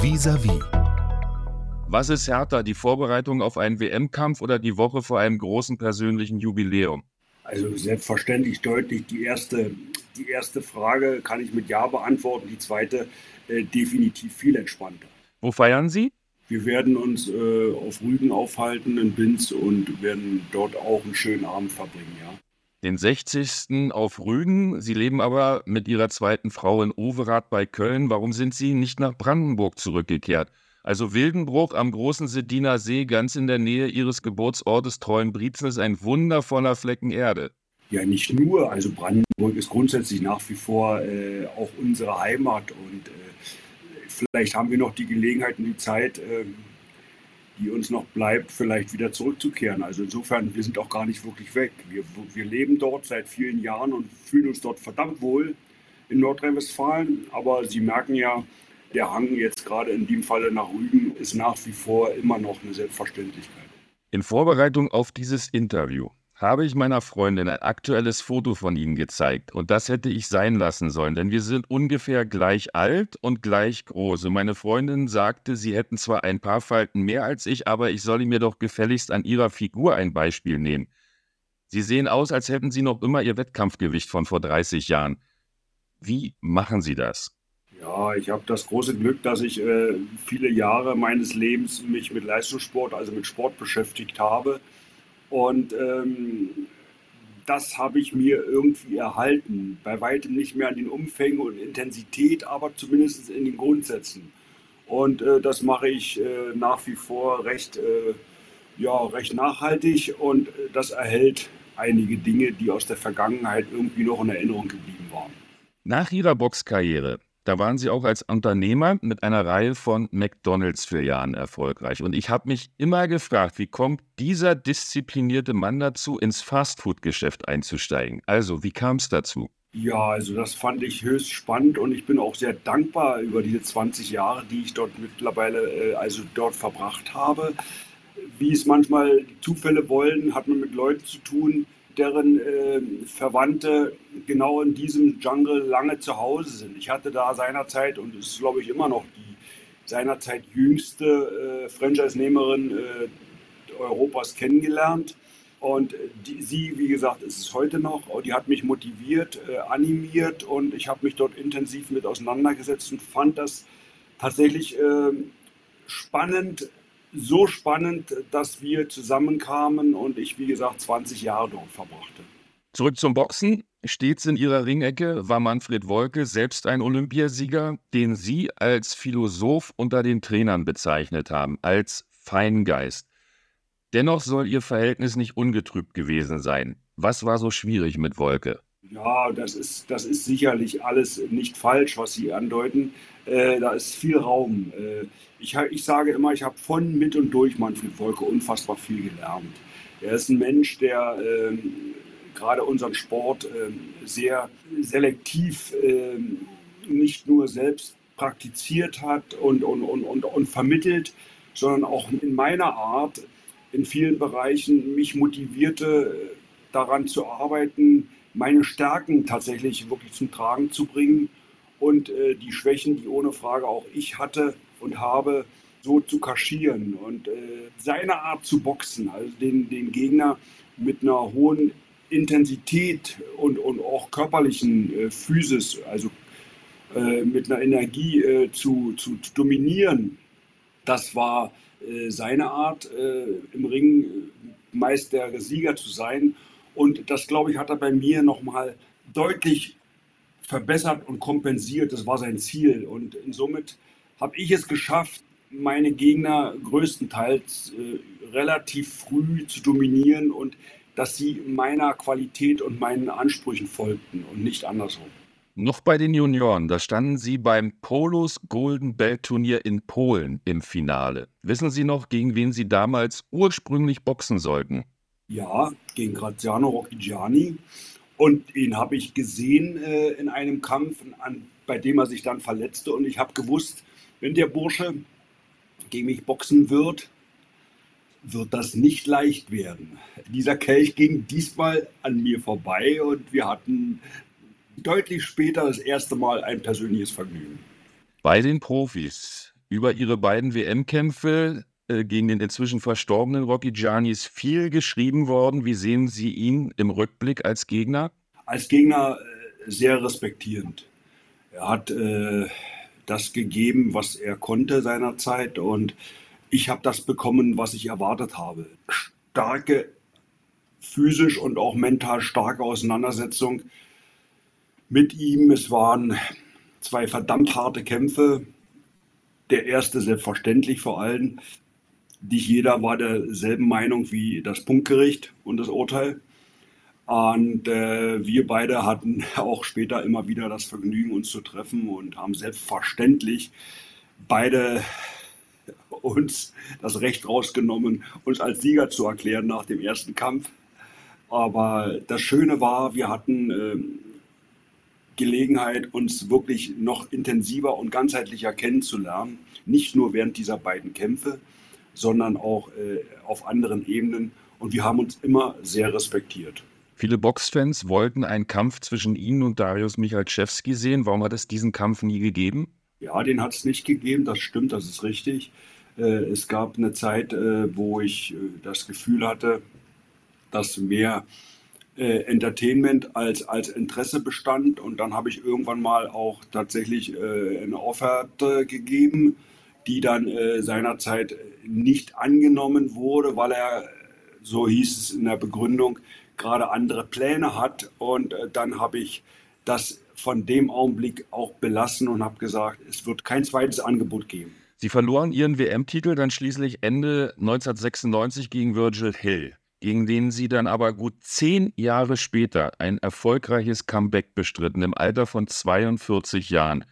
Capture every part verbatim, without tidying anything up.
Vis-à-vis. Was ist härter, die Vorbereitung auf einen W M-Kampf oder die Woche vor einem großen persönlichen Jubiläum? Also selbstverständlich deutlich. Die erste, die erste Frage kann ich mit Ja beantworten, die zweite äh, definitiv viel entspannter. Wo feiern Sie? Wir werden uns äh, auf Rügen aufhalten in Binz und werden dort auch einen schönen Abend verbringen, ja. Den sechzigsten auf Rügen. Sie leben aber mit Ihrer zweiten Frau in Overath bei Köln. Warum sind Sie nicht nach Brandenburg zurückgekehrt? Also Wildenbruch am großen Sediner See, ganz in der Nähe Ihres Geburtsortes Treuenbrietzen, ist ein wundervoller Flecken Erde. Ja, nicht nur. Also Brandenburg ist grundsätzlich nach wie vor äh, auch unsere Heimat. Und äh, vielleicht haben wir noch die Gelegenheit und die Zeit, äh, die uns noch bleibt, vielleicht wieder zurückzukehren. Also insofern, wir sind auch gar nicht wirklich weg. Wir, wir leben dort seit vielen Jahren und fühlen uns dort verdammt wohl in Nordrhein-Westfalen. Aber Sie merken ja, der Hang jetzt gerade in dem Falle nach Rügen ist nach wie vor immer noch eine Selbstverständlichkeit. In Vorbereitung auf dieses Interview habe ich meiner Freundin ein aktuelles Foto von Ihnen gezeigt. Und das hätte ich sein lassen sollen, denn wir sind ungefähr gleich alt und gleich groß. Und meine Freundin sagte, Sie hätten zwar ein paar Falten mehr als ich, aber ich solle mir doch gefälligst an Ihrer Figur ein Beispiel nehmen. Sie sehen aus, als hätten Sie noch immer Ihr Wettkampfgewicht von vor dreißig Jahren. Wie machen Sie das? Ja, ich habe das große Glück, dass ich äh, viele Jahre meines Lebens mich mit Leistungssport, also mit Sport beschäftigt habe. Und ähm, das habe ich mir irgendwie erhalten. Bei weitem nicht mehr an den Umfängen und Intensität, aber zumindest in den Grundsätzen. Und äh, das mache ich äh, nach wie vor recht, äh, ja, recht nachhaltig. Und äh, das erhält einige Dinge, die aus der Vergangenheit irgendwie noch in Erinnerung geblieben waren. Nach Ihrer Boxkarriere, da waren Sie auch als Unternehmer mit einer Reihe von McDonalds-Filialen erfolgreich. Und ich habe mich immer gefragt, wie kommt dieser disziplinierte Mann dazu, ins Fastfood-Geschäft einzusteigen? Also, wie kam es dazu? Ja, also das fand ich höchst spannend und ich bin auch sehr dankbar über diese zwanzig Jahre, die ich dort mittlerweile also dort verbracht habe. Wie es manchmal Zufälle wollen, hat man mit Leuten zu tun, deren äh, Verwandte genau in diesem Jungle lange zu Hause sind. Ich hatte da seinerzeit, und es ist, glaube ich, immer noch die seinerzeit jüngste äh, Franchise-Nehmerin äh, Europas kennengelernt. Und die, sie, wie gesagt, ist es heute noch, die hat mich motiviert, äh, animiert und ich habe mich dort intensiv mit auseinandergesetzt und fand das tatsächlich äh, spannend, so spannend, dass wir zusammenkamen und ich, wie gesagt, zwanzig Jahre dort verbrachte. Zurück zum Boxen. Stets in Ihrer Ringecke war Manfred Wolke, selbst ein Olympiasieger, den Sie als Philosoph unter den Trainern bezeichnet haben, als Feingeist. Dennoch soll Ihr Verhältnis nicht ungetrübt gewesen sein. Was war so schwierig mit Wolke? Ja, das ist, das ist sicherlich alles nicht falsch, was Sie andeuten. Äh, da ist viel Raum. Äh, ich, ich sage immer, ich habe von, mit und durch Manfred Wolke unfassbar viel gelernt. Er ist ein Mensch, der äh, gerade unseren Sport äh, sehr selektiv äh, nicht nur selbst praktiziert hat und, und, und, und, und vermittelt, sondern auch in meiner Art in vielen Bereichen mich motivierte, daran zu arbeiten, meine Stärken tatsächlich wirklich zum Tragen zu bringen und äh, die Schwächen, die ohne Frage auch ich hatte und habe, so zu kaschieren. Und äh, seine Art zu boxen, also den, den Gegner mit einer hohen Intensität und, und auch körperlichen äh, Physis, also äh, mit einer Energie äh, zu, zu, zu dominieren, das war äh, seine Art, äh, im Ring meist der Sieger zu sein. Und das, glaube ich, hat er bei mir nochmal deutlich verbessert und kompensiert. Das war sein Ziel. Und somit habe ich es geschafft, meine Gegner größtenteils äh, relativ früh zu dominieren und dass sie meiner Qualität und meinen Ansprüchen folgten und nicht andersrum. Noch bei den Junioren, da standen Sie beim Polos Golden Belt Turnier in Polen im Finale. Wissen Sie noch, gegen wen Sie damals ursprünglich boxen sollten? Ja, gegen Graziano Rocchigiani. Und ihn habe ich gesehen äh, in einem Kampf, an, bei dem er sich dann verletzte. Und ich habe gewusst, wenn der Bursche gegen mich boxen wird, wird das nicht leicht werden. Dieser Kelch ging diesmal an mir vorbei und wir hatten deutlich später das erste Mal ein persönliches Vergnügen. Bei den Profis über ihre beiden W M-Kämpfe äh, gegen den inzwischen verstorbenen Rocchigiani ist viel geschrieben worden. Wie sehen Sie ihn im Rückblick als Gegner? Als Gegner sehr respektierend. Er hat äh, das gegeben, was er konnte seinerzeit, und ich habe das bekommen, was ich erwartet habe. Starke, physisch und auch mental starke Auseinandersetzung mit ihm. Es waren zwei verdammt harte Kämpfe. Der erste selbstverständlich vor allem. Nicht jeder war derselben Meinung wie das Punktgericht und das Urteil. Und äh, wir beide hatten auch später immer wieder das Vergnügen, uns zu treffen, und haben selbstverständlich beide uns das Recht rausgenommen, uns als Sieger zu erklären nach dem ersten Kampf. Aber das Schöne war, wir hatten äh, Gelegenheit, uns wirklich noch intensiver und ganzheitlicher kennenzulernen. Nicht nur während dieser beiden Kämpfe, sondern auch äh, auf anderen Ebenen. Und wir haben uns immer sehr respektiert. Viele Boxfans wollten einen Kampf zwischen Ihnen und Darius Michalczewski sehen. Warum hat es diesen Kampf nie gegeben? Ja, den hat es nicht gegeben, das stimmt, das ist richtig. Es gab eine Zeit, wo ich das Gefühl hatte, dass mehr Entertainment als, als Interesse bestand. Und dann habe ich irgendwann mal auch tatsächlich eine Offerte gegeben, die dann seinerzeit nicht angenommen wurde, weil er, so hieß es in der Begründung, gerade andere Pläne hat. Und dann habe ich das von dem Augenblick auch belassen und habe gesagt, es wird kein zweites Angebot geben. Sie verloren Ihren W M-Titel dann schließlich Ende neunzehnhundertsechsundneunzig gegen Virgil Hill, gegen den Sie dann aber gut zehn Jahre später ein erfolgreiches Comeback bestritten, im Alter von zweiundvierzig Jahren.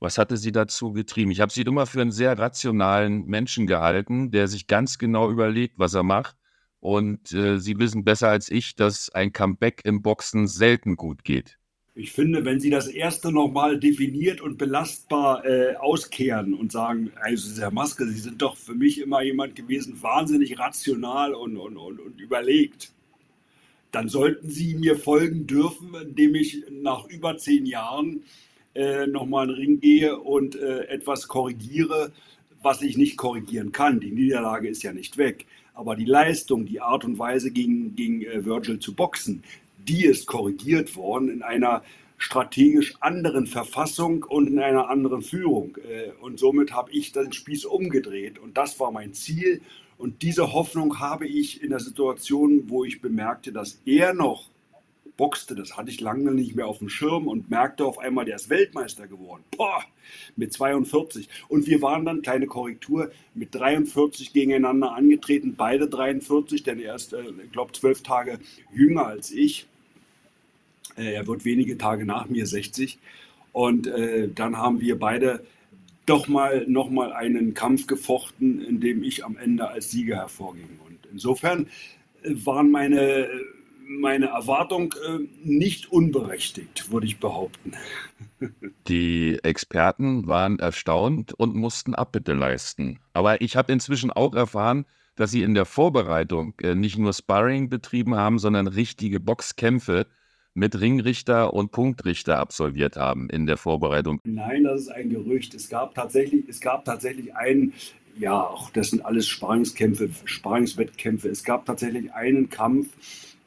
Was hatte Sie dazu getrieben? Ich habe Sie immer für einen sehr rationalen Menschen gehalten, der sich ganz genau überlegt, was er macht. Und äh, Sie wissen besser als ich, dass ein Comeback im Boxen selten gut geht. Ich finde, wenn Sie das erste nochmal definiert und belastbar äh, auskehren und sagen, also Herr Maske, Sie sind doch für mich immer jemand gewesen, wahnsinnig rational und, und, und, und überlegt, dann sollten Sie mir folgen dürfen, indem ich nach über zehn Jahren äh, nochmal in den Ring gehe und äh, etwas korrigiere, was ich nicht korrigieren kann. Die Niederlage ist ja nicht weg, aber die Leistung, die Art und Weise, gegen, gegen äh, Virgil zu boxen, die ist korrigiert worden in einer strategisch anderen Verfassung und in einer anderen Führung. Und somit habe ich den Spieß umgedreht. Und das war mein Ziel. Und diese Hoffnung habe ich in der Situation, wo ich bemerkte, dass er noch boxte. Das hatte ich lange nicht mehr auf dem Schirm und merkte auf einmal, der ist Weltmeister geworden. Boah, mit zweiundvierzig. Und wir waren dann, kleine Korrektur, mit dreiundvierzig gegeneinander angetreten. Beide dreiundvierzig, denn er ist, ich glaube, zwölf Tage jünger als ich. Er wird wenige Tage nach mir sechzig. Und äh, dann haben wir beide doch mal noch mal einen Kampf gefochten, in dem ich am Ende als Sieger hervorging. Und insofern waren meine, meine Erwartung äh, nicht unberechtigt, würde ich behaupten. Die Experten waren erstaunt und mussten Abbitte leisten. Aber ich habe inzwischen auch erfahren, dass Sie in der Vorbereitung äh, nicht nur Sparring betrieben haben, sondern richtige Boxkämpfe mit Ringrichter und Punktrichter absolviert haben in der Vorbereitung. Nein, das ist ein Gerücht. Es gab tatsächlich, es gab tatsächlich einen, ja, auch das sind alles Sparringskämpfe, Sparringswettkämpfe. Es gab tatsächlich einen Kampf,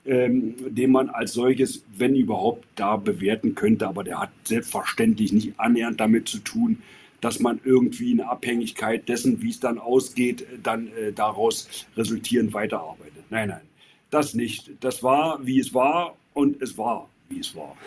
ähm, den man als solches, wenn überhaupt, da bewerten könnte. Aber der hat selbstverständlich nicht annähernd damit zu tun, dass man irgendwie eine Abhängigkeit dessen, wie es dann ausgeht, dann äh, daraus resultierend weiterarbeitet. Nein, nein, das nicht. Das war, wie es war. Und es war, wie es war.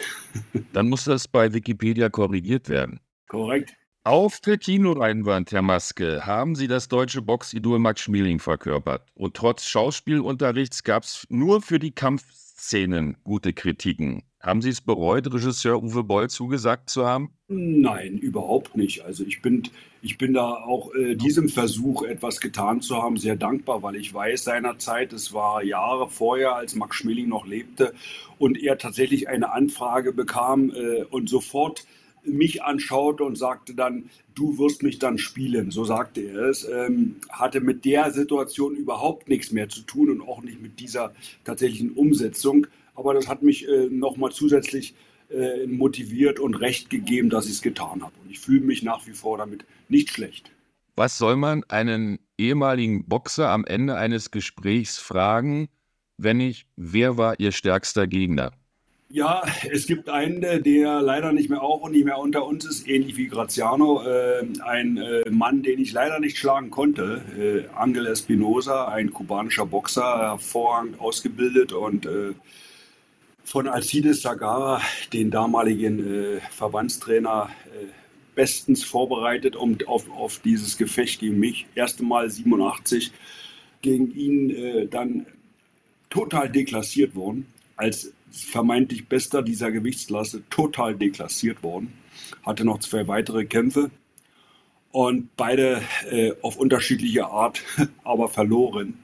Dann muss das bei Wikipedia korrigiert werden. Korrekt. Auf der Kinoleinwand, Herr Maske, haben Sie das deutsche Boxidol Max Schmeling verkörpert. Und trotz Schauspielunterrichts gab es nur für die Kampfszenen gute Kritiken. Haben Sie es bereut, Regisseur Uwe Boll zugesagt zu haben? Nein, überhaupt nicht. Also ich bin, ich bin da auch äh, diesem Versuch, etwas getan zu haben, sehr dankbar, weil ich weiß seinerzeit, es war Jahre vorher, als Max Schmeling noch lebte und er tatsächlich eine Anfrage bekam äh, und sofort mich anschaute und sagte dann, du wirst mich dann spielen, so sagte er es, ähm, hatte mit der Situation überhaupt nichts mehr zu tun und auch nicht mit dieser tatsächlichen Umsetzung. Aber das hat mich äh, nochmal zusätzlich äh, motiviert und recht gegeben, dass ich es getan habe. Und ich fühle mich nach wie vor damit nicht schlecht. Was soll man einen ehemaligen Boxer am Ende eines Gesprächs fragen, wenn nicht, wer war Ihr stärkster Gegner? Ja, es gibt einen, der leider nicht mehr auch und nicht mehr unter uns ist, ähnlich wie Graziano. Äh, ein äh, Mann, den ich leider nicht schlagen konnte. Äh, Angel Espinosa, ein kubanischer Boxer, hervorragend ausgebildet und äh, von Alcides Sagara, den damaligen äh, Verbandstrainer, äh, bestens vorbereitet um, auf, auf dieses Gefecht gegen mich. Erste Mal siebenundachtzig gegen ihn äh, dann total deklassiert worden. Als vermeintlich Bester dieser Gewichtsklasse total deklassiert worden. Hatte noch zwei weitere Kämpfe und beide äh, auf unterschiedliche Art, aber verloren.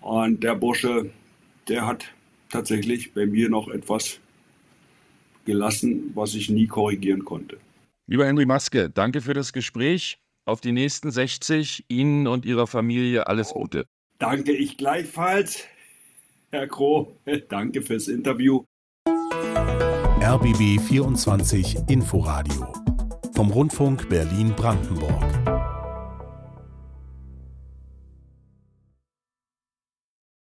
Und der Bursche, der hat tatsächlich bei mir noch etwas gelassen, was ich nie korrigieren konnte. Lieber Henry Maske, danke für das Gespräch. Auf die nächsten sechzig. Ihnen und Ihrer Familie alles Gute. Danke ich gleichfalls, Herr Kroh. Danke fürs Interview. R B B vierundzwanzig Inforadio vom Rundfunk Berlin-Brandenburg.